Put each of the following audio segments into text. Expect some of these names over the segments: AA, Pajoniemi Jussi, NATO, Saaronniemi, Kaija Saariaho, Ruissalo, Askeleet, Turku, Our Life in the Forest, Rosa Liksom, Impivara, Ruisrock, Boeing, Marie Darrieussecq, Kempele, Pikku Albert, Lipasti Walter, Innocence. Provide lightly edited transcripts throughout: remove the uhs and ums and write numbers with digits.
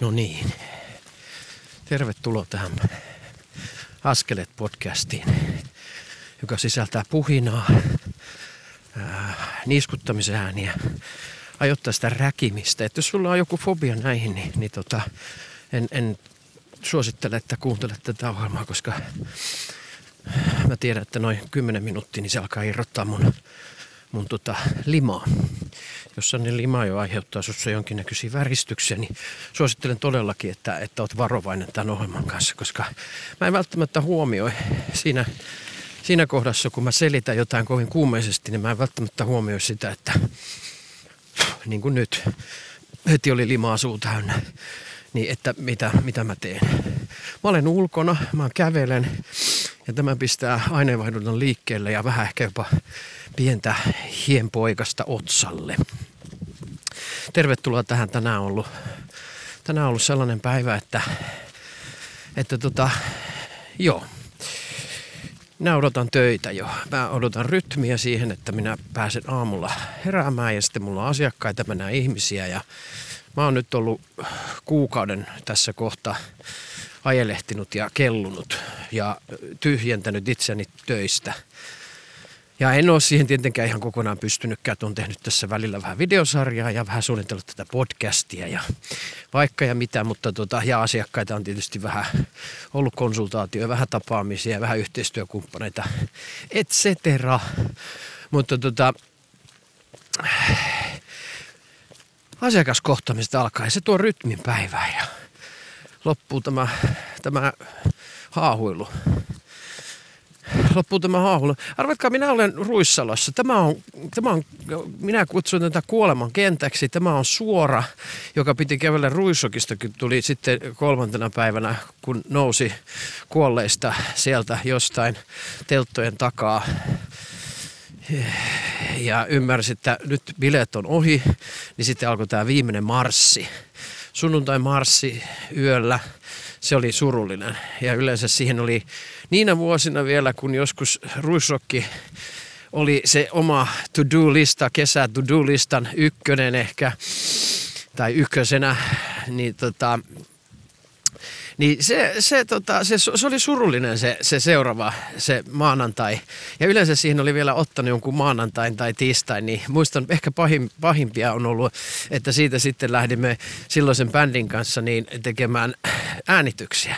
No niin. Tervetuloa tähän Askeleet-podcastiin, joka sisältää puhinaa, niiskuttamisen ääniä, ajoittaa sitä räkimistä. Et jos sulla on joku fobia näihin, niin en suosittele, että kuuntelet tätä ohjelmaa, koska mä tiedän, että noin 10 minuuttia niin se alkaa irrottaa mun limaa. Jos ne lima jo aiheuttaa sinussa jonkinnäköisiä väristyksiä, niin suosittelen todellakin, että olet varovainen tämän ohjelman kanssa, koska mä en välttämättä huomioi siinä kohdassa, kun mä selitän jotain kovin kuumeisesti, niin mä en välttämättä huomioi sitä, että niin kuin nyt heti oli limaa suu täynnä, niin että mitä mä teen. Mä olen ulkona, mä kävelen ja tämä pistää aineenvaihdunnan liikkeelle ja vähän ehkä jopa pientä hienpoikasta otsalle. Tervetuloa tähän. Tänään on ollut sellainen päivä, että joo. Minä odotan töitä jo. Mä odotan rytmiä siihen, että minä pääsen aamulla heräämään ja sitten mulla on asiakkaita, mä näen ihmisiä ja mä oon nyt ollut kuukauden tässä kohta ajelehtinut ja kellunut ja tyhjentänyt itseni töistä. Ja en ole siihen tietenkään ihan kokonaan pystynytkään, että olen tehnyt tässä välillä vähän videosarjaa ja vähän suunnitellut tätä podcastia ja vaikka ja mitä, mutta ja asiakkaita on tietysti vähän ollut konsultaatioja, vähän tapaamisia, vähän yhteistyökumppaneita, et cetera. Mutta asiakaskohtaamista alkaa ja se tuo rytmin päivää ja loppuu tämä haahuilu. Arvatkaa, minä olen Ruissalossa. Tämä on, minä kutsun tätä kuoleman kentäksi. Tämä on suora, joka piti kävellä Ruisrockistakin, tuli sitten 3. päivänä, kun nousi kuolleista sieltä jostain telttojen takaa. Ja ymmärsi, että nyt bileet on ohi, niin sitten alkoi tämä viimeinen marssi. Sunnuntai-marssi yöllä. Se oli surullinen ja yleensä siihen oli niinä vuosina vielä, kun joskus Ruisrock oli se oma to-do-lista, kesä to-do-listan ykkönen ehkä tai ykkösenä, niin se oli surullinen se seuraava, se maanantai. Ja yleensä siihen oli vielä ottanut jonkun maanantain tai tiistain, niin muistan ehkä pahimpia on ollut, että siitä sitten lähdimme silloisen bändin kanssa niin tekemään äänityksiä,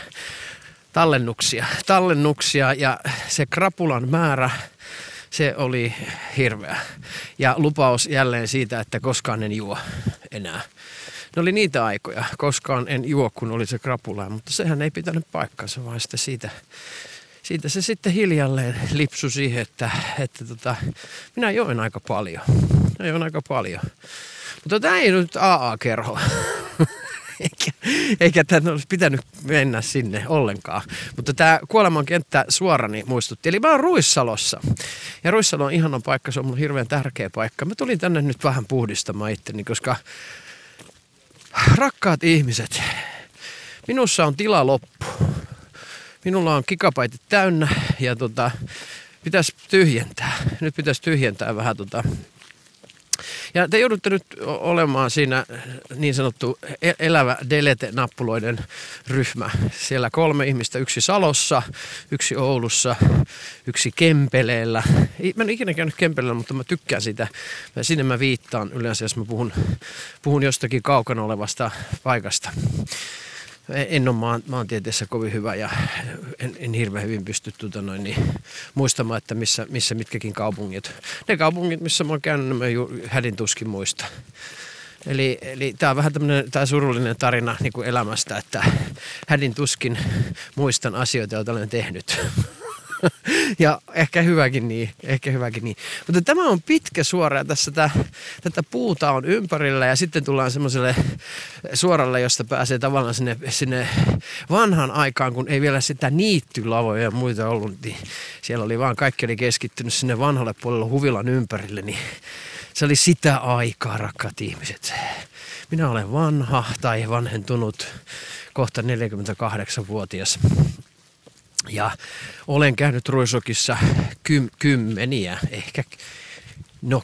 tallennuksia ja se krapulan määrä, se oli hirveä. Ja lupaus jälleen siitä, että koskaan en juo enää. Ne oli niitä aikoja. Koskaan en juo, kun oli se krapula, mutta sehän ei pitänyt paikkansa, vaan siitä se sitten hiljalleen lipsui siihen, että minä join aika paljon. Mutta tämä ei nyt AA-kerho. Eikä tämä olisi pitänyt mennä sinne ollenkaan. Mutta tämä kuolemankenttä suorani muistutti. Eli mä oon Ruissalossa. Ja Ruissalo on ihana paikka, se on mun hirveän tärkeä paikka. Mä tulin tänne nyt vähän puhdistamaan itteni, koska rakkaat ihmiset, minussa on tila loppu. Minulla on kikapaitit täynnä ja pitäisi tyhjentää. Nyt pitäisi tyhjentää vähän Ja te joudutte nyt olemaan siinä niin sanottu elävä delete-nappuloiden ryhmä. Siellä 3 ihmistä, yksi Salossa, yksi Oulussa, yksi Kempeleellä. Mä en ikinä käynyt Kempeleellä, mutta mä tykkään sitä. Sinne mä viittaan yleensä, jos mä puhun jostakin kaukana olevasta paikasta. En ole maantieteessä kovin hyvä ja en hirveän hyvin pysty muistamaan, että missä mitkäkin kaupungit. Ne kaupungit, missä mä oon käynyt, mä juuri hädin tuskin muista. Eli tää on vähän tämmönen tää surullinen tarina niin kuin elämästä, että hädin tuskin muistan asioita, joita olen tehnyt. Ja ehkä hyväkin niin. Mutta tämä on pitkä suora ja tässä tätä puuta on ympärillä ja sitten tullaan semmoiselle suoralle, josta pääsee tavallaan sinne vanhaan aikaan, kun ei vielä sitä niittylavoja ja muita ollut. Niin siellä oli vaan kaikki oli keskittynyt sinne vanhalle puolelle huvilan ympärille, niin se oli sitä aikaa, rakkaat ihmiset. Minä olen vanha tai vanhentunut, kohta 48-vuotias. Ja olen käynyt Ruisrockissa kymmeniä, ehkä No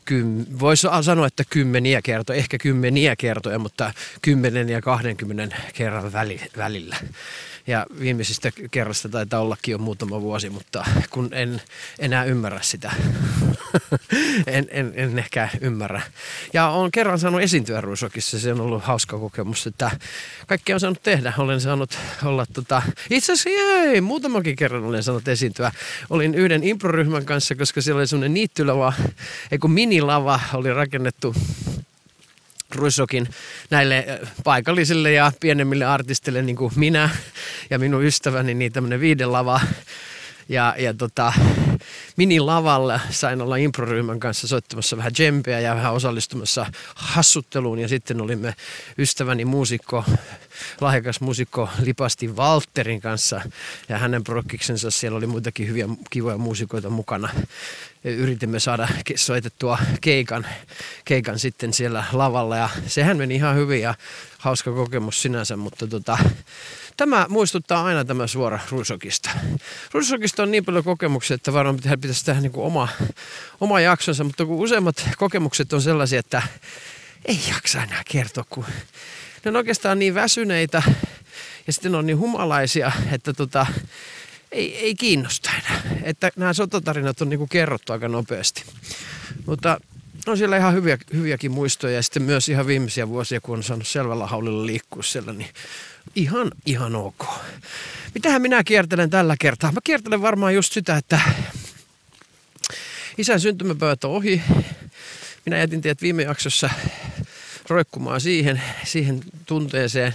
voisi sanoa, että kymmeniä kertoja, ehkä kymmeniä kertoja, mutta 10 ja 20 kerran välillä. Ja viimeisistä kerrasta taitaa ollakin jo muutama vuosi, mutta kun en enää ymmärrä sitä. en ehkä ymmärrä. Ja olen kerran saanut esiintyä Ruisrockissa. Se on ollut hauska kokemus, että kaikkea on saanut tehdä. Olen saanut olla itse asiassa muutamankin kerran olen saanut esiintyä. Olin yhden improryhmän kanssa, koska siellä oli semmoinen niittylava, minilava oli rakennettu Ruisrockin näille paikallisille ja pienemmille artisteille, niin kuin minä ja minun ystäväni, niin tämmöinen 5 lava. Ja minilavalla sain olla improryhmän kanssa soittamassa vähän djempeä ja vähän osallistumassa hassutteluun. Ja sitten olimme ystäväni muusikko, lahjakas muusikko Lipasti Walterin kanssa ja hänen prokkiksensa. Siellä oli muitakin hyviä, kivoja muusikoita mukana. Yritimme saada soitettua keikan sitten siellä lavalla ja sehän meni ihan hyvin ja hauska kokemus sinänsä, mutta tämä muistuttaa aina tämä suora Ruisrockista. Ruisrockista on niin paljon kokemuksia, että varmaan pitäisi tehdä niin kuin oma jaksonsa, mutta kun useimmat kokemukset on sellaisia, että ei jaksa enää kertoa, kun ne on oikeastaan niin väsyneitä ja sitten on niin humalaisia, että ei kiinnosta enää. Että nämä sotatarinat on niin kuin kerrottu aika nopeasti. Mutta on siellä ihan hyviäkin muistoja ja sitten myös ihan viimeisiä vuosia, kun on saanut selvällä haulilla liikkua siellä, niin ihan ok. Mitähän minä kiertelen tällä kertaa? Mä kiertelen varmaan just sitä, että isän syntymäpäivät on ohi. Minä jätin teidät viime jaksossa roikkumaan siihen tunteeseen,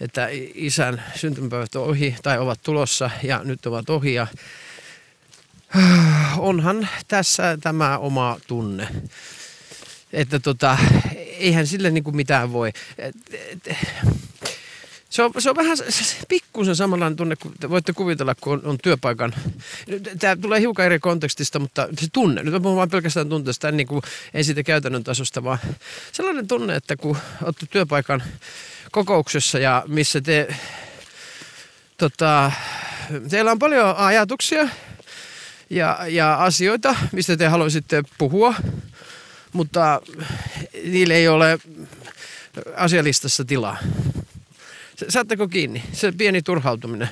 että isän syntymäpäivät on ohi tai ovat tulossa ja nyt ovat ohi ja onhan tässä tämä oma tunne, että eihän sille niinku mitään voi. Se on vähän pikkuisen samanlainen tunne kuin voitte kuvitella, kun on työpaikan. Tämä tulee hiukan eri kontekstista, mutta se tunne, nyt mä puhun vain pelkästään tunteesta, en siitä käytännön tasosta, vaan sellainen tunne, että kun olette työpaikan kokouksessa ja missä teillä on paljon ajatuksia ja asioita, mistä te haluaisitte puhua, mutta niillä ei ole asialistassa tilaa. Saatteko kiinni? Se pieni turhautuminen.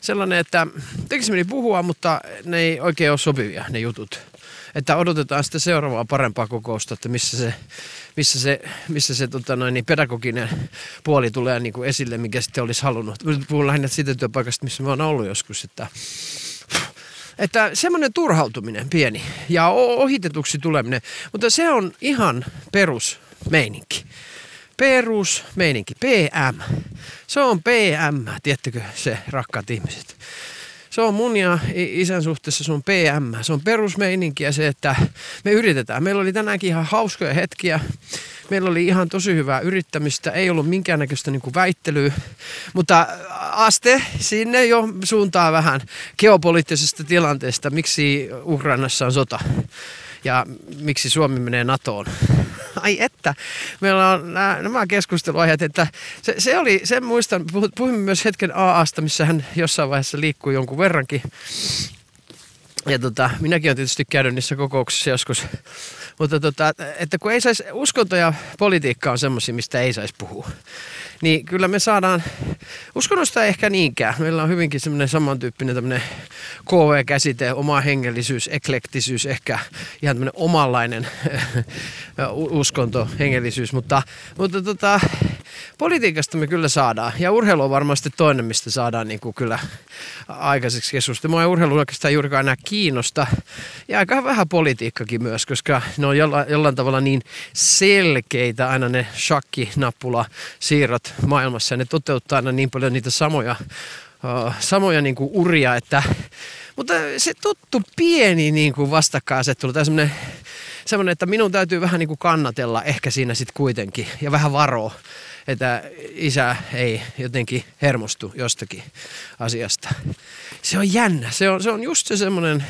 Sellainen, että tekisi meni puhua, mutta ne ei oikein ole sopivia ne jutut. Että odotetaan sitten seuraavaa parempaa kokousta, että missä se pedagoginen puoli tulee niin kuin esille, mikä sitten olisi halunnut. Mä puhun lähinnä siitä työpaikasta, missä mä oon ollut joskus, että semmoinen turhautuminen pieni ja ohitetuksi tuleminen, mutta se on ihan perusmeininki. Perusmeininki, PM. Se on PM, tiettäkö se, rakkaat ihmiset. Se on mun ja isän suhteessa, se on PM. Se on perusmeininki ja se, että me yritetään. Meillä oli tänäänkin ihan hauskoja hetkiä. Meillä oli ihan tosi hyvää yrittämistä. Ei ollut minkäännäköistä niin kuin väittelyä, mutta aste sinne jo suuntaa vähän geopoliittisesta tilanteesta. Miksi Ukrainassa on sota? Ja miksi Suomi menee NATOon? Ai että, meillä on nämä keskusteluajat, että se oli, sen muistan, puhuimme myös hetken AAsta, missä hän jossain vaiheessa liikkuu jonkun verrankin. Ja minäkin olen tietysti käynyt niissä kokouksissa joskus, mutta että kun ei saisi, uskonto ja politiikka on semmoisia, mistä ei saisi puhua. Niin kyllä me saadaan, uskonnosta ehkä niinkään, meillä on hyvinkin semmoinen samantyyppinen tämmöinen KV-käsite, oma hengellisyys, eklektisyys, ehkä ihan tämmöinen omanlainen uskonto, hengellisyys, mutta politiikasta me kyllä saadaan ja urheilu on varmasti toinen, mistä saadaan niin kuin kyllä aikaiseksi keskustelua. Mua ei urheilu oikeastaan juurikaan enää kiinnosta ja aika vähän politiikkakin myös, koska ne on jollain tavalla niin selkeitä aina ne shakki-nappula-siirrot maailmassa ja ne toteuttaa aina niin paljon niitä samoja niin kuin uria, että mutta se tuttu pieni niin kuin vastakkainasettelu tai semmoinen, että minun täytyy vähän niin kuin kannatella ehkä siinä sitten kuitenkin ja vähän varoa. että isä ei jotenkin hermostu jostakin asiasta. Se on jännä. Se on just se semmoinen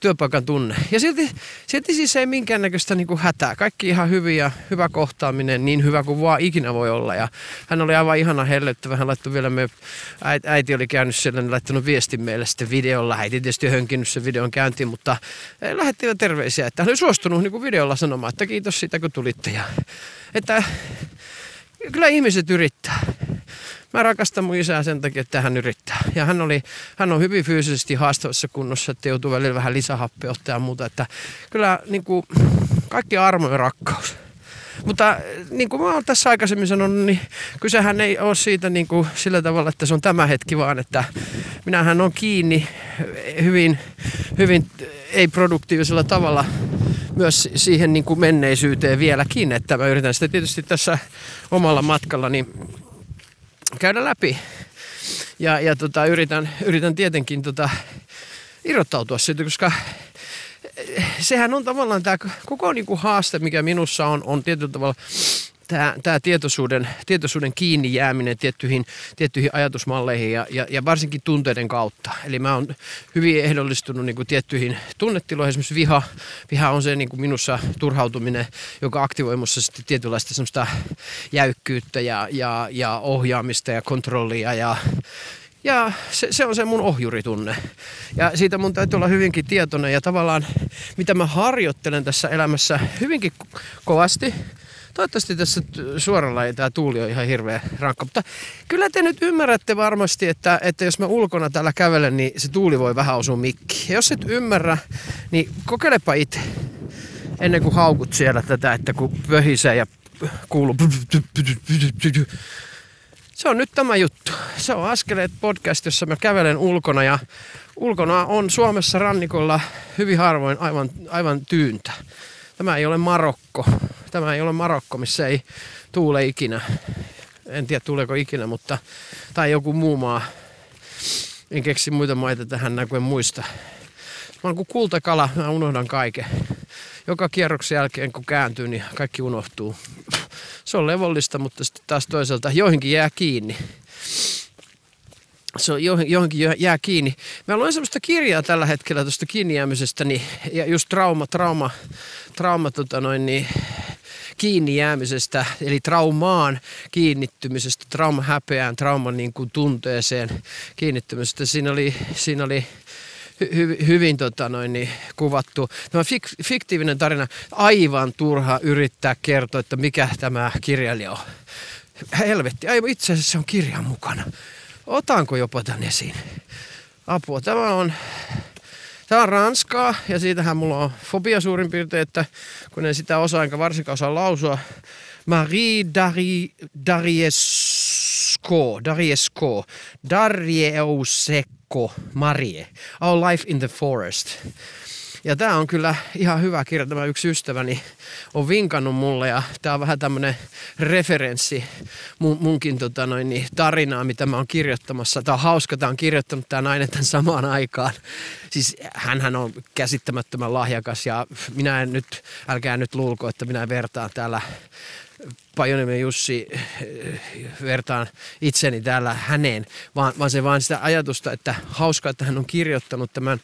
työpaikan tunne. Ja silti siis ei minkäännäköistä niin kuin hätää. Kaikki ihan hyviä, hyvä kohtaaminen, niin hyvä kuin vaan ikinä voi olla. Ja hän oli aivan ihana hellyttävä. Hän laittoi vielä, äiti oli käynyt siellä, niin laittanut viestin meille sitten videolla. Äiti tietysti hönkinyt sen videon käyntiin, mutta lähetti vielä terveisiä. Että hän oli suostunut niin kuin videolla sanomaan, että kiitos siitä kun tulitte. Ja, että kyllä ihmiset yrittää. Mä rakastan mun isää sen takia, että hän yrittää. Ja hän on hyvin fyysisesti haastavassa kunnossa, että joutuu välillä vähän lisähappea ottaa ja muuta. Että kyllä niin kuin, kaikki armo ja rakkaus. Mutta niin kuin mä oon tässä aikaisemmin sanonut, niin kysehän ei ole siitä niin kuin sillä tavalla, että se on tämä hetki, vaan että minähän on kiinni hyvin, hyvin ei-produktiivisella tavalla myös siihen niin kuin menneisyyteen vieläkin. Että mä yritän sitä tietysti tässä omalla matkalla niin käydä läpi ja yritän tietenkin irrottautua siitä, koska sehän on tavallaan tämä koko niinku haaste, mikä minussa on tietyllä tavalla tämä tietoisuuden kiinni jääminen tiettyihin ajatusmalleihin ja varsinkin tunteiden kautta. Eli mä oon hyvin ehdollistunut niinku tiettyihin tunnetiloihin. Esimerkiksi viha on se niinku minussa turhautuminen, joka aktivoi minussa sitten tietynlaista semmoista jäykkyyttä ja ohjaamista ja kontrollia ja se on se mun ohjuritunne. Ja siitä mun täytyy olla hyvinkin tietoinen ja tavallaan mitä mä harjoittelen tässä elämässä hyvinkin kovasti. Toivottavasti tässä suoralla ei tämä tuuli on ihan hirveän rankka, mutta kyllä te nyt ymmärrätte varmasti, että jos mä ulkona täällä kävelen, niin se tuuli voi vähän osua mikkiin. Ja jos et ymmärrä, niin kokeilepa itse ennen kuin haukut siellä tätä, että kun pöhisee ja kuuluu. Se on nyt tämä juttu. Se on Askeleet podcast, jossa mä kävelen ulkona ja ulkona on Suomessa rannikolla hyvin harvoin aivan tyyntä. Tämä ei ole Marokko, missä ei tuule ikinä. En tiedä tuleeko ikinä, mutta tai joku muu maa. En keksi muita maita tähän näköen muista. Mä oon kuin kultakala, mä unohdan kaiken. Joka kierroksen jälkeen kun kääntyy, niin kaikki unohtuu. Se on levollista, mutta sitten taas toisaalta joihinkin jää kiinni. Se johonkin jää kiinni. Mä luen semmoista kirjaa tällä hetkellä tuosta kiinni jäämisestä, niin, ja just trauma niin kiinni jäämisestä, eli traumaan kiinnittymisestä, traumahäpeään, trauman niin kuin tunteeseen kiinnittymisestä. Siinä oli hyvin kuvattu. Tämä fiktiivinen tarina, aivan turha yrittää kertoa, että mikä tämä kirjailija on. Helvetti, aivan itse asiassa se on kirjan mukana. Otanko jopa tän esiin? Apua. Tämä on ranskaa ja siitähän mulla on fobia suurin piirtein, että kun en sitä osaa enkä varsinkaan osaa lausua. Marie Darrieussecq, Marie, Our Life in the Forest. Ja tää on kyllä ihan hyvä kirja. Tämä yksi ystäväni on vinkannut mulle ja tää on vähän tämmönen referenssi munkin tarinaa, mitä mä oon kirjoittamassa. Tää on hauska, tää on kirjoittanut tää nainen tämän samaan aikaan. Siis hänhän on käsittämättömän lahjakas ja minä en nyt, älkää nyt luulko, että minä vertaan täällä Pajoniemen Jussi, vertaan itseni täällä häneen, vaan se vaan sitä ajatusta, että hauskaa, että hän on kirjoittanut tämän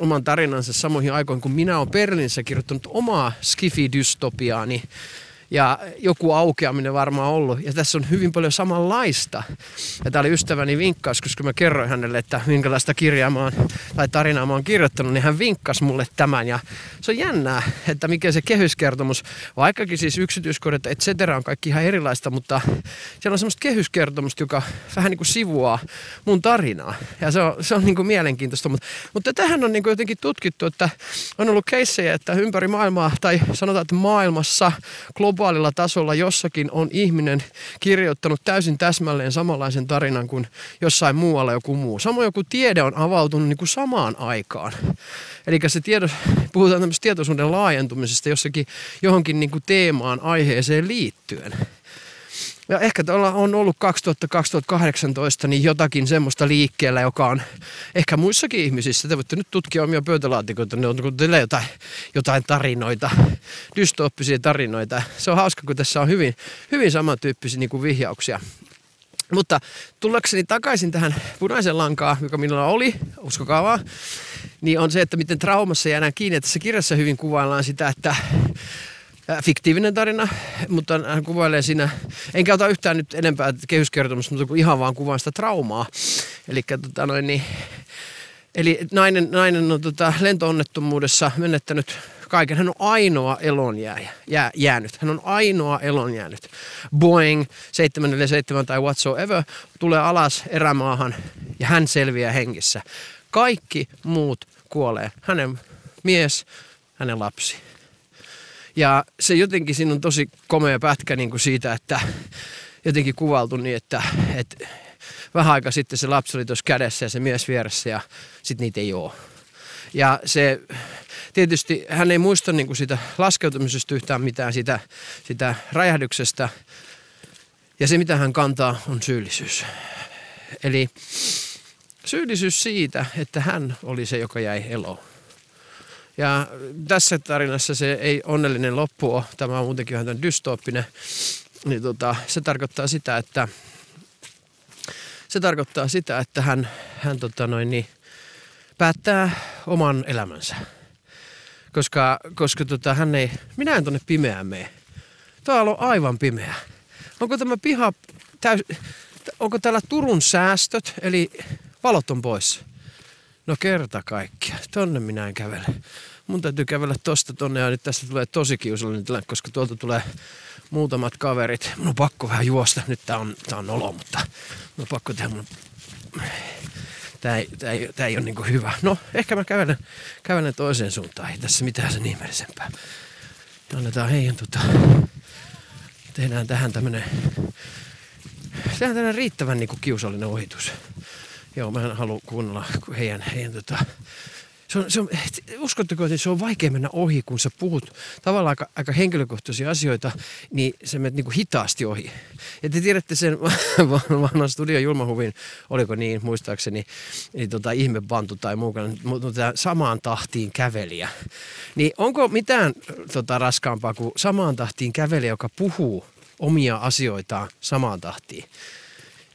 oman tarinansa samoihin aikoihin, kun minä olen Berliinissä kirjoittanut omaa skifi-dystopiaani. Ja joku aukeaminen varmaan ollut. Ja tässä on hyvin paljon samanlaista. Ja tämä oli ystäväni vinkkaus, koska mä kerroin hänelle, että minkälaista kirjaa tai tarinaa mä oon kirjoittanut, niin hän vinkkasi mulle tämän. Ja se on jännää, että mikä se kehyskertomus, vaikkakin siis yksityiskohdat et cetera on kaikki ihan erilaista, mutta siellä on semmoista kehyskertomusta, joka vähän niin kuin sivuaa mun tarinaa. Ja se on niin kuin mielenkiintoista. Mutta tähän on niin kuin jotenkin tutkittu, että on ollut keissejä, että ympäri maailmaa, tai sanotaan, että maailmassa globaalilla tasolla jossakin on ihminen kirjoittanut täysin täsmälleen samanlaisen tarinan kuin jossain muualla joku muu. Samoin joku tiede on avautunut niin kuin samaan aikaan. Eli se puhutaan tämmöistä tietoisuuden laajentumisesta johonkin niin kuin teemaan, aiheeseen liittyen. Ja ehkä täällä on ollut 2018 niin jotakin semmoista liikkeellä, joka on ehkä muissakin ihmisissä. Te voitte nyt tutkia omia pöytälaatikoita, ne on teille jotain tarinoita, dystooppisia tarinoita. Se on hauska, kun tässä on hyvin samantyyppisiä niin kuin vihjauksia. Mutta tullakseni takaisin tähän punaisen lankaan, joka minulla oli, uskokaa vaan, niin on se, että miten traumassa jäädään kiinni. Tässä kirjassa hyvin kuvaillaan sitä, että fiktiivinen tarina, mutta hän kuvailee siinä, enkä ota yhtään nyt enempää kehyskertomusta, mutta ihan vaan kuvaan sitä traumaa. Eli nainen on lento-onnettomuudessa menettänyt kaiken. Hän on ainoa elonjäänyt. Hän on ainoa elonjäänyt. Boeing 747 tai whatsoever tulee alas erämaahan ja hän selviää hengissä. Kaikki muut kuolee. Hänen mies, hänen lapsi. Ja se jotenkin siinä on tosi komea pätkä niin kuin siitä, että jotenkin kuvailtu niin, että vähän aikaa sitten se lapsi oli tuossa kädessä ja se mies vieressä ja sitten niitä ei ole. Ja se tietysti hän ei muista niin kuin sitä laskeutumisesta yhtään mitään, sitä räjähdyksestä. Ja se mitä hän kantaa on syyllisyys. Eli syyllisyys siitä, että hän oli se, joka jäi eloon. Ja tässä tarinassa se ei onnellinen loppu ole, tämä on muutenkin vähän tämän dystooppinen, niin se tarkoittaa sitä, että hän päättää oman elämänsä. Koska hän ei, minä en tonne pimeään mene. Täällä on aivan pimeä. Onko tämä piha onko täällä Turun säästöt, eli valot on pois? No kerta kaikkia. Tonne minä en kävele. Mun täytyy kävellä tosta tonne ja nyt tästä tulee tosi kiusallinen tilanne, koska tuolta tulee muutamat kaverit. Mun on pakko vähän juosta. Nyt tää on nolo, mutta mun on pakko tehdä mun... Tää ei ole niinku hyvä. No, ehkä mä kävelen toiseen suuntaan. Ei tässä mitään sen ihmeellisempää. Annetaan heidän tehdään tähän tämmönen riittävän niinku kiusallinen ohitus. Joo, mä en halua kuunnella heidän uskotteko, että se on vaikea mennä ohi, kun sä puhut tavallaan aika henkilökohtaisia asioita, niin sä menet niinku hitaasti ohi. Ja te tiedätte sen vanhan studion julmahuvin, oliko niin, muistaakseni, niin ihmevantu tai muukaan, mutta samaan tahtiin kävelijä. Niin onko mitään raskaampaa kuin samaan tahtiin kävelijä, joka puhuu omia asioitaan samaan tahtiin?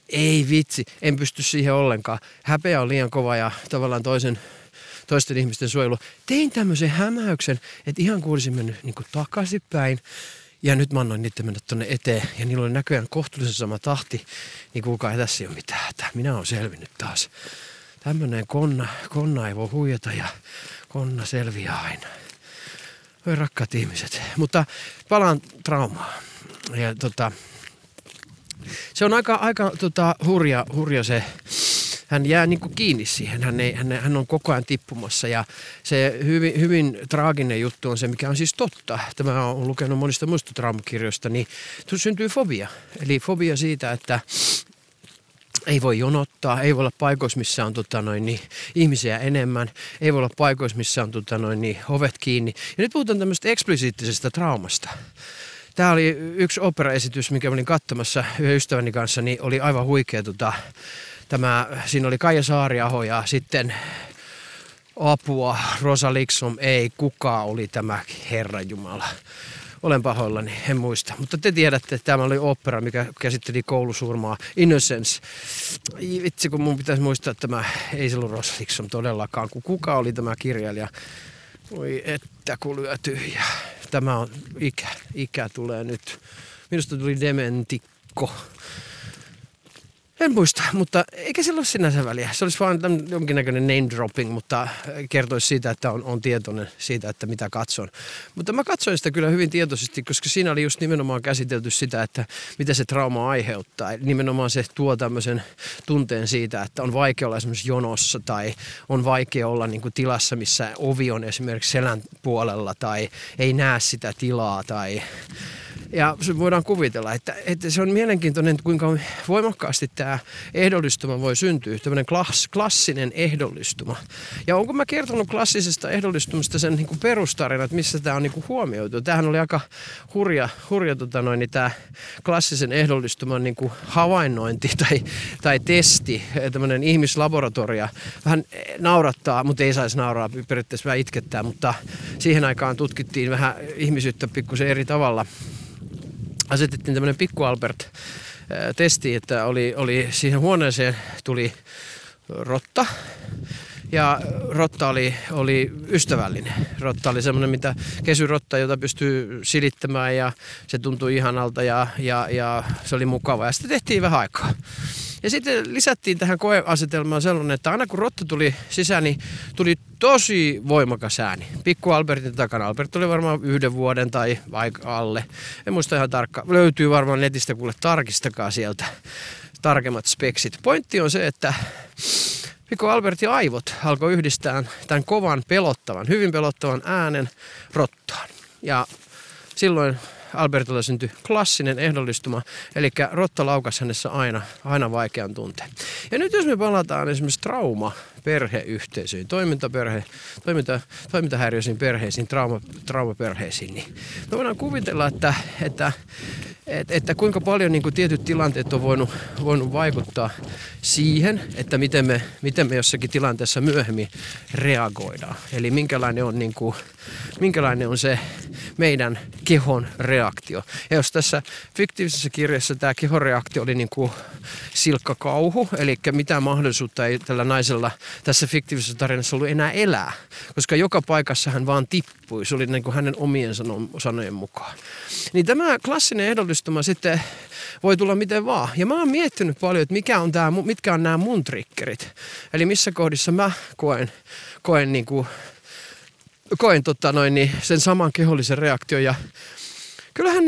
Ei vitsi, en pysty siihen ollenkaan. Häpeä on liian kova ja tavallaan toisten ihmisten suojelu. Tein tämmöisen hämäyksen, että ihan kuin olisin mennyt niin kuin takaisinpäin ja nyt mä annoin niitä mennä tonne eteen. Ja niillä oli näköjään kohtuullisen sama tahti, niin kuulkaa, ei tässä ole mitään hätää. Minä olen selvinnyt taas. Tämmöinen konna ei voi huijata ja konna selviää aina. Voi rakkaat ihmiset. Mutta palaan traumaan. Ja se on aika hurja se, hän jää niin kuin kiinni siihen, hän on koko ajan tippumassa ja se hyvin traaginen juttu on se, mikä on siis totta. Tämä on lukenut monista muista traumakirjoista, niin syntyy fobia. Eli fobia siitä, että ei voi jonottaa, ei voi olla paikoissa, missä on ihmisiä enemmän, ei voi olla paikoissa, missä on ovet kiinni. Ja nyt puhutaan tämmöistä eksplisiittisestä traumasta. Tämä oli yksi operaesitys, minkä olin katsomassa yhden ystäväni kanssa, niin oli aivan huikea. Siinä oli Kaija Saariaho ja sitten apua, Rosa Liksom, ei kuka oli tämä Herranjumala. Olen pahoillani, en muista. Mutta te tiedätte, että tämä oli opera, mikä käsitteli koulusurmaa, Innocence. Vitsi, kun mun pitäisi muistaa, että tämä ei se ollut Rosa Liksom todellakaan, kun kuka oli tämä kirjailija. Oi että kun lyö tyhjää. Tämä on ikä tulee nyt. Minusta tuli dementikko. En muista, mutta eikä sillä ole sinänsä väliä. Se olisi vaan jonkinnäköinen name dropping, mutta kertoisi siitä, että on tietoinen siitä, että mitä katson. Mutta mä katsoin sitä kyllä hyvin tietoisesti, koska siinä oli just nimenomaan käsitelty sitä, että mitä se trauma aiheuttaa. Nimenomaan se tuo tämmöisen tunteen siitä, että on vaikea olla esimerkiksi jonossa tai on vaikea olla niin kuin tilassa, missä ovi on esimerkiksi selän puolella tai ei näe sitä tilaa tai... Ja se voidaan kuvitella, että se on mielenkiintoinen, kuinka voimakkaasti tämä ehdollistuma voi syntyä, tämmöinen klassinen ehdollistuma. Ja onko mä kertonut klassisesta ehdollistumista sen niin kuin perustarina, että missä tämä on niin kuin huomioitu? Tämähän oli aika hurja tämä klassisen ehdollistuman niin kuin havainnointi tai testi, tämmöinen ihmislaboratoria. Vähän naurattaa, mutta ei saisi nauraa, periaatteessa vähän itkettää, mutta siihen aikaan tutkittiin vähän ihmisyyttä pikkusen eri tavalla. Asetettiin tämmöinen Pikku Albert-testi, että oli siihen huoneeseen tuli rotta. Ja rotta oli ystävällinen. Rotta oli semmoinen, mitä kesyrotta, jota pystyy silittämään ja se tuntui ihanalta ja se oli mukava. Ja sitä tehtiin vähän aikaa. Ja sitten lisättiin tähän koeasetelmaan sellainen, että aina kun rotta tuli sisään, niin tuli tosi voimakas ääni. Pikku Albertin takana. Albert oli varmaan 1 vuoden tai alle. En muista ihan tarkkaan. Löytyy varmaan netistä, kuule tarkistakaa sieltä tarkemmat speksit. Pointti on se, että Pikku Albertin aivot alkoi yhdistää tämän kovan pelottavan, hyvin pelottavan äänen rottaan. Ja silloin Albertilla syntyi klassinen ehdollistuma, eli rotta laukasi hänessä aina vaikean tunteen. Ja nyt jos me palataan esimerkiksi traumaperheyhteisöihin, toimintahäiriöisiin perheisiin, traumaperheisiin, niin me voidaan kuvitella, että kuinka paljon niin kuin tietyt tilanteet on voinut vaikuttaa siihen, että miten me jossakin tilanteessa myöhemmin reagoidaan. Eli minkälainen on se meidän kehon reaktio. Ja jos tässä fiktiivisessä kirjassa tämä kehon reaktio oli niin kuin silkka kauhu, eli mitään mahdollisuutta ei tällä naisella tässä fiktiivisessä tarinassa ollut enää elää, koska joka paikassa hän vaan tippui. Se oli niin kuin hänen omien sanojen mukaan. Niin tämä klassinen ehdollistuma sitten voi tulla miten vaan. Ja mä oon miettinyt paljon, että mitkä on nämä mun triggerit. Eli missä kohdissa mä koen sen saman kehollisen reaktion. Ja kyllähän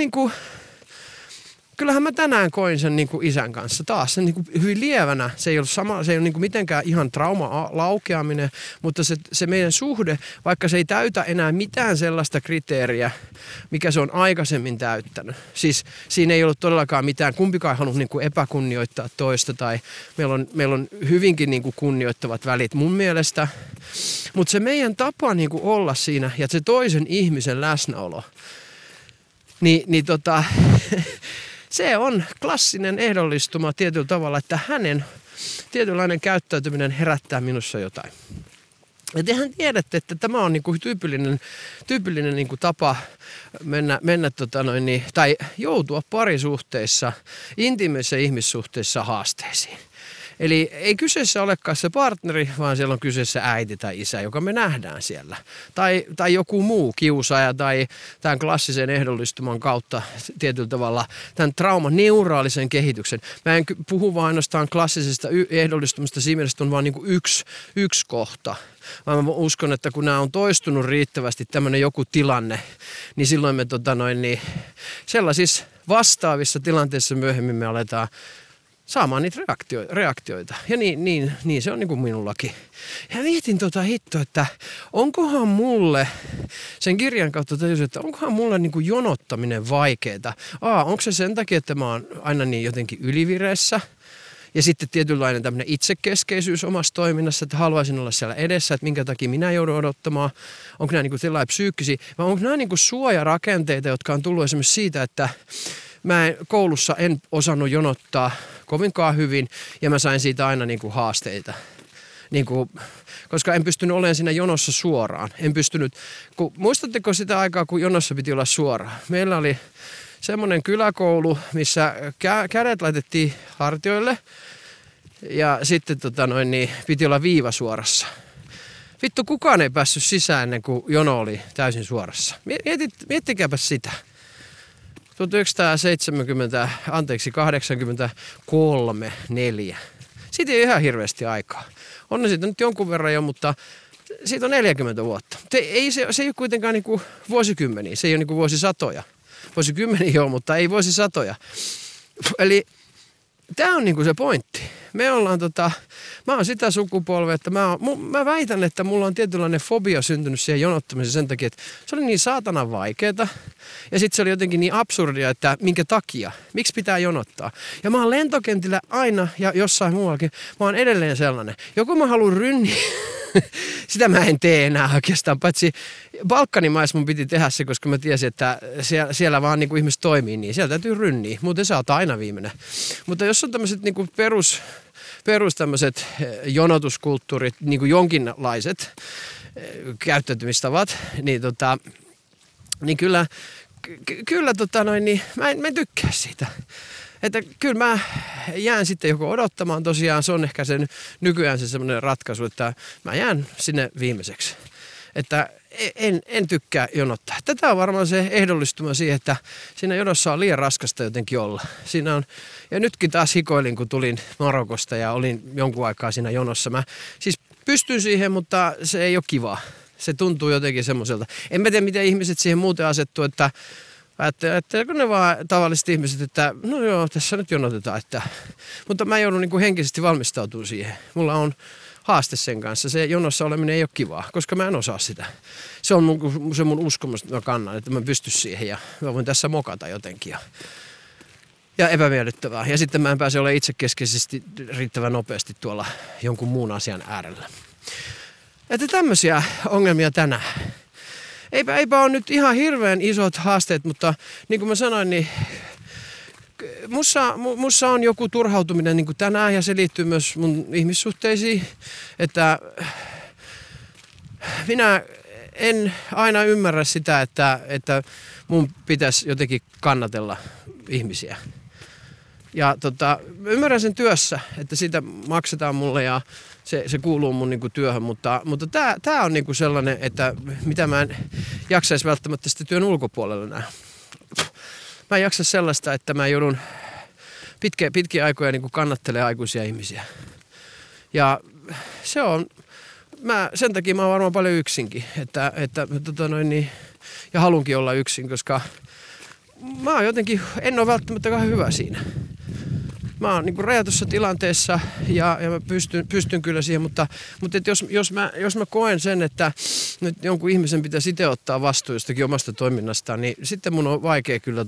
mä tänään koin sen niin kuin isän kanssa taas. Sen niin kuin hyvin lievänä. Se ei ole niin kuin mitenkään ihan trauma laukeaminen, mutta se meidän suhde, vaikka se ei täytä enää mitään sellaista kriteeriä, mikä se on aikaisemmin täyttänyt. Siis siinä ei ollut todellakaan mitään, kumpikaan ei halunnut niin kuin epäkunnioittaa toista tai meillä on hyvinkin niin kuin kunnioittavat välit mun mielestä. Mutta se meidän tapa niin kuin olla siinä ja se toisen ihmisen läsnäolo, niin se on klassinen ehdollistuma tietyllä tavalla, että hänen tietynlainen käyttäytyminen herättää minussa jotain. Ja tehän tiedätte, että tämä on niinku tyypillinen niinku tapa mennä tai joutua parisuhteissa, intiimeissä ihmissuhteissa haasteisiin. Eli ei kyseessä olekaan se partneri, vaan siellä on kyseessä äiti tai isä, joka me nähdään siellä. Tai joku muu kiusaaja tai tämän klassisen ehdollistuman kautta tietyllä tavalla tämän trauman neuraalisen kehityksen. Mä en puhu vaan ainoastaan klassisesta ehdollistumista, siinä mielessä on vaan niin kuin yksi kohta. Mä uskon, että kun nämä on toistunut riittävästi tämmöinen joku tilanne, niin silloin me sellaisissa vastaavissa tilanteissa myöhemmin me aletaan saamaan niitä reaktioita. Ja niin se on niin kuin minullakin. Ja mietin hittoa, että onkohan mulle, sen kirjan kautta tajusin, että onkohan mulle niin kuin jonottaminen vaikeeta. Onko se sen takia, että mä oon aina niin jotenkin ylivireessä? Ja sitten tietynlainen tämmöinen itsekeskeisyys omassa toiminnassa, että haluaisin olla siellä edessä, että minkä takia minä joudun odottamaan. Onko nämä niin kuin sellainen psyykkisiä? Vai onko nämä niin kuin suojarakenteita, jotka on tullut esimerkiksi siitä, että mä koulussa en osannut jonottaa kovinkaan hyvin ja mä sain siitä aina niin kuin haasteita. Niin kuin, koska en pystynyt olemaan siinä jonossa suoraan. Muistatteko sitä aikaa, kun jonossa piti olla suoraan? Meillä oli semmoinen kyläkoulu, missä kädet laitettiin hartioille ja sitten piti olla viiva suorassa. Vittu, kukaan ei päässyt sisään ennen kuin jono oli täysin suorassa. Miettikääpä sitä. 1983-4. Siitä ei ole ihan hirveästi aikaa. On siitä nyt jonkun verran jo, mutta siitä on 40 vuotta. Se ei ole kuitenkaan niinku vuosikymmeniä, se ei ole niinku vuosisatoja. Vuosikymmeniä joo, mutta ei vuosisatoja. Eli tämä on niinku se pointti. me ollaan mä oon sitä sukupolvea, että mä väitän, että mulla on tietynlainen fobia syntynyt siihen jonottamiseen sen takia, että se oli niin saatanan vaikeeta. Ja sitten se oli jotenkin niin absurdia, että minkä takia, miksi pitää jonottaa. Ja mä oon lentokentillä aina ja jossain muuallakin, mä oon edelleen sellainen. Joko mä haluan rynniä, sitä mä en tee enää oikeastaan, paitsi Balkanimais mun piti tehdä se, koska mä tiesin, että siellä vaan niin kuin ihmiset toimii niin, siellä täytyy rynniä, muuten sä oot aina viimeinen. Mutta jos on tämmöiset niin kuin perus tämmöiset jonotuskulttuurit, niin kuin jonkinlaiset käyttäytymistavat, niin niin kyllä niin mä en tykkää siitä. Että kyllä mä jään sitten joko odottamaan tosiaan, se on ehkä se nykyään se semmoinen ratkaisu, että mä jään sinne viimeiseksi. Että en tykkää jonottaa. Tätä on varmaan se ehdollistuma siihen, että siinä jonossa on liian raskasta jotenkin olla. Siinä on, ja nytkin taas hikoilin, kun tulin Marokosta ja olin jonkun aikaa siinä jonossa. Mä siis pystyn siihen, mutta se ei ole kivaa. Se tuntuu jotenkin semmoiselta. En mä tiedä, miten ihmiset siihen muuten asettuu, että ajatteleeko ne vaan tavalliset ihmiset, että no joo, tässä nyt jonotetaan. Että. Mutta mä joudun niinku henkisesti valmistautumaan siihen. Mulla on haaste sen kanssa. Se jonossa oleminen ei ole kivaa, koska mä en osaa sitä. Se on mun uskomus, että mä kannan, että mä pystyn siihen ja mä voin tässä mokata jotenkin. Ja epämiellyttävää. Ja sitten mä en pääse olemaan itsekeskeisesti riittävän nopeasti tuolla jonkun muun asian äärellä. Että tämmöisiä ongelmia tänään. Eipä ole nyt ihan hirveän isot haasteet, mutta niin kuin mä sanoin, niin mussa on joku turhautuminen niin kuin tänään ja se liittyy myös mun ihmissuhteisiin, että minä en aina ymmärrä sitä, että mun pitäisi jotenkin kannatella ihmisiä. Ja ymmärrän sen työssä, että siitä maksetaan mulle ja se kuuluu mun niinku työhön, mutta tää on niinku sellainen, että mitä mä en jaksaisi välttämättä sitä työn ulkopuolella näin. Mä en jaksa sellaista, että mä joudun pitkiä aikoja niinku kannattelemaan aikuisia ihmisiä. Ja se on, sen takia mä oon varmaan paljon yksinkin, ja halunkin olla yksin, koska mä oon jotenkin, en ole välttämättä kauhean hyvä siinä. Mä oon niinku rajatussa tilanteessa ja mä pystyn kyllä siihen, mutta jos mä koen sen, että nyt jonkun ihmisen pitäisi itse ottaa vastuu jostakin omasta toiminnastaan, niin sitten mun on vaikea kyllä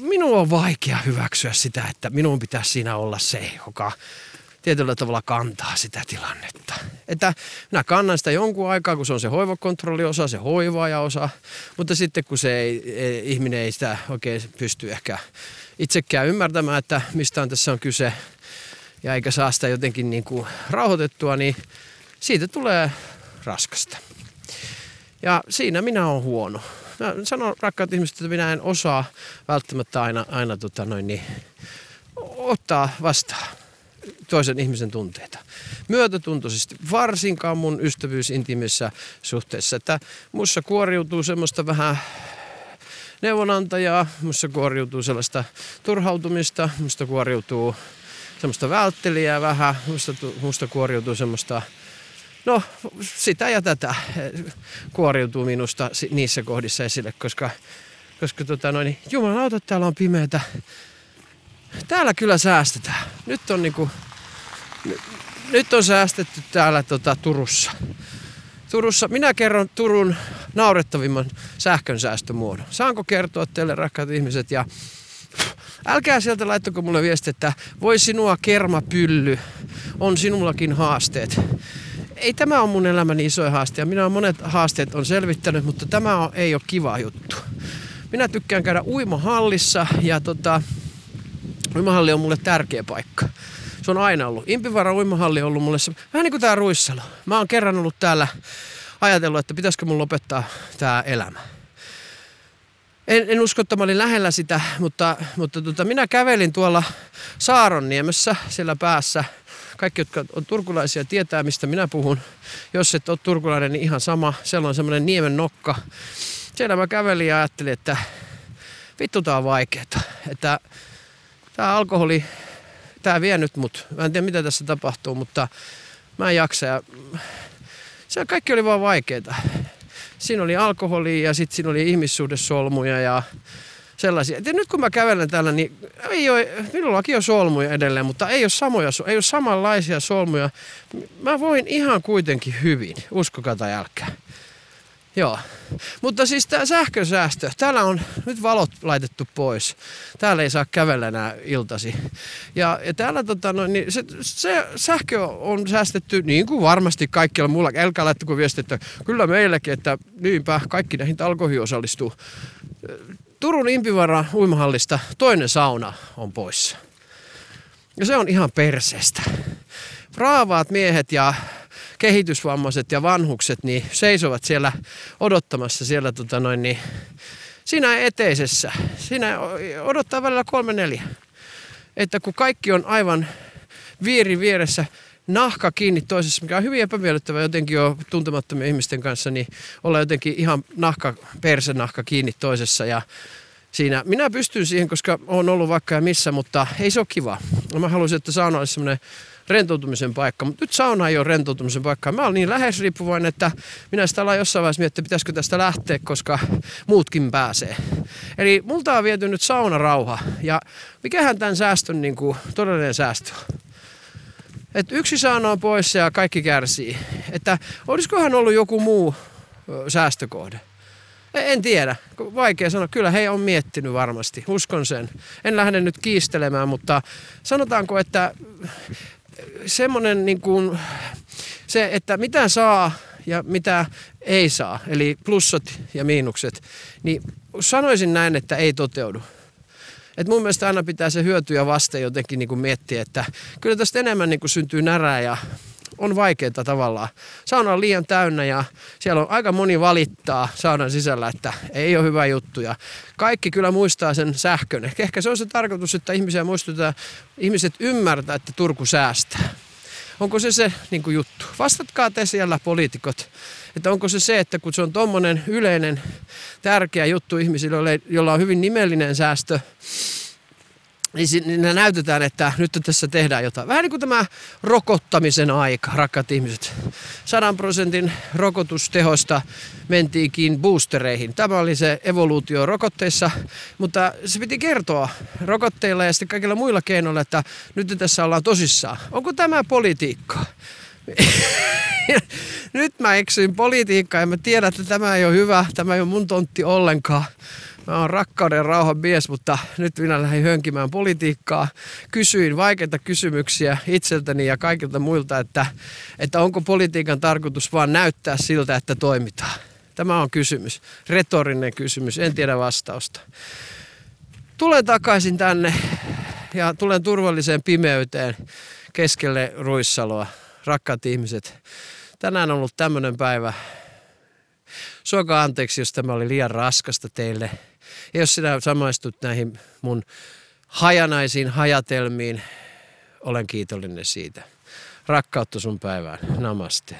minun on vaikea hyväksyä sitä, että minun pitää siinä olla se, joka tietyllä tavalla kantaa sitä tilannetta. Että minä kannan sitä jonkun aikaa, kun se on se hoivakontrolliosa, se hoivaajaosa, mutta sitten kun se ihminen ei sitä oikein pysty ehkä itsekään ymmärtämään, että mistään tässä on kyse ja eikä saa sitä jotenkin niin kuin rauhoitettua, niin siitä tulee raskasta. Ja siinä minä olen huono. Mä sanon rakkaat ihmiset, että minä en osaa välttämättä aina ottaa vastaan toisen ihmisen tunteita. Myötätuntoisesti, varsinkaan mun ystävyysintiimissä suhteessa. Että musta kuoriutuu semmoista vähän neuvonantajaa, musta kuoriutuu sellaista turhautumista, musta kuoriutuu semmoista välttelijää vähän, musta kuoriutuu semmoista, no sitä ja tätä kuoriutuu minusta niissä kohdissa esille, koska jumalauta, täällä on pimeätä. Täällä kyllä säästetään. Nyt on säästetty täällä Turussa. Turussa. Minä kerron Turun naurettavimman sähkönsäästömuodon. Saanko kertoa teille, rakkaat ihmiset? Ja älkää sieltä laittako mulle viesti, että voi sinua kermapylly, on sinullakin haasteet. Ei tämä ole mun elämäni isoin haaste. Minä olen monet haasteet on selvittänyt, mutta tämä ei ole kiva juttu. Minä tykkään käydä uimahallissa ja uimahalli on mulle tärkeä paikka. Se on aina ollut. Impivara uimahalli on ollut mulle se, vähän niin kuin tää Ruissalo. Mä oon kerran ollut täällä ajatellut, että pitäisikö mun lopettaa tää elämä. En usko, että mä olin lähellä sitä, mutta minä kävelin tuolla Saaronniemessä siellä päässä. Kaikki, jotka on turkulaisia, tietää, mistä minä puhun. Jos et ole turkulainen, niin ihan sama. Siellä on semmoinen niemen nokka. Siellä mä kävelin ja ajattelin, että vittu tää on vaikeeta. Että tää alkoholi, tää vie nyt mut. Mä en tiedä mitä tässä tapahtuu, mutta mä en jaksa. Ja se kaikki oli vaan vaikeeta. Siinä oli alkoholia ja sitten siinä oli ihmissuhdesolmuja ja sellaisia. Ja nyt kun mä kävelen täällä, niin ei ole, minullakin on solmuja edelleen, mutta ei ole samanlaisia solmuja. Mä voin ihan kuitenkin hyvin, uskokaa tai älkää. Joo, mutta siis tämä sähkösäästö, täällä on nyt valot laitettu pois. Täällä ei saa kävellä enää iltasi. Ja täällä niin se sähkö on säästetty niin kuin varmasti kaikkialla muulla. Älkää laittako viestiä, että kyllä meilläkin, että niinpä kaikki näihin talkoihin osallistuu. Turun Impivara uimahallista toinen sauna on poissa. Ja se on ihan perseestä. Raavaat miehet ja kehitysvammaiset ja vanhukset niin seisovat siellä odottamassa siellä siinä eteisessä. Siinä odottaa välillä 3-4. Että kun kaikki on aivan vieri vieressä, nahka kiinni toisessa, mikä on hyvin epämiellyttävää jotenkin jo tuntemattomien ihmisten kanssa, niin olla jotenkin ihan persenahka kiinni toisessa ja siinä. Minä pystyn siihen, koska olen ollut vaikka ja missä, mutta ei se ole kiva. Mä haluaisin, että sauna olisi semmoinen rentoutumisen paikka, mutta nyt sauna ei ole rentoutumisen paikka. Mä olen niin läheisriippuvainen, että minä sitä ollaan jossain vaiheessa miettinyt, että pitäisikö tästä lähteä, koska muutkin pääsee. Eli multa on viety nyt saunarauha ja mikähän tämän säästön niin kuin todellinen säästö on. Että yksi sauna on poissa ja kaikki kärsii. Että olisikohan ollut joku muu säästökohde? En tiedä. Vaikea sanoa. Kyllä he on miettinyt varmasti. Uskon sen. En lähde nyt kiistelemään, mutta sanotaanko, että semmoinen niin kuin se, että mitä saa ja mitä ei saa, eli plussat ja miinukset, niin sanoisin näin, että ei toteudu. Et mun mielestä aina pitää se hyöty ja vaste jotenkin niin kuin miettiä, että kyllä tästä enemmän niin kuin syntyy närää ja on vaikeaa tavallaan. Sauna on liian täynnä ja siellä on aika moni valittaa saunan sisällä, että ei ole hyvä juttu. Ja kaikki kyllä muistaa sen sähkön. Ehkä se on se tarkoitus, että ihmisiä muistutetaan, ihmiset ymmärtää, että Turku säästää. Onko se niin kuin juttu? Vastatkaa te siellä poliitikot, että onko se, että kun se on tommonen yleinen tärkeä juttu ihmisille, jolla on hyvin nimellinen säästö, niin näytetään, että nyt tässä tehdään jotain. Vähän niin kuin tämä rokottamisen aika, rakkaat ihmiset. 100% rokotustehosta mentiinkin boostereihin. Tämä oli se evoluutio rokotteissa, mutta se piti kertoa rokotteilla ja sitten kaikilla muilla keinoilla, että nyt tässä ollaan tosissaan. Onko tämä politiikka? Nyt mä eksyin politiikkaan ja mä tiedän, että tämä ei ole hyvä, tämä ei ole mun tontti ollenkaan. Mä oon rakkauden rauhan mies, mutta nyt minä lähdin hönkimään politiikkaa. Kysyin vaikeita kysymyksiä itseltäni ja kaikilta muilta, että onko politiikan tarkoitus vaan näyttää siltä, että toimitaan. Tämä on kysymys, retorinen kysymys, en tiedä vastausta. Tulen takaisin tänne ja tulen turvalliseen pimeyteen keskelle Ruissaloa. Rakkaat ihmiset, tänään on ollut tämmöinen päivä. Suokaa anteeksi, jos tämä oli liian raskasta teille. Ja jos sinä samaistut näihin mun hajanaisiin hajatelmiin, olen kiitollinen siitä. Rakkautta sun päivään. Namaste.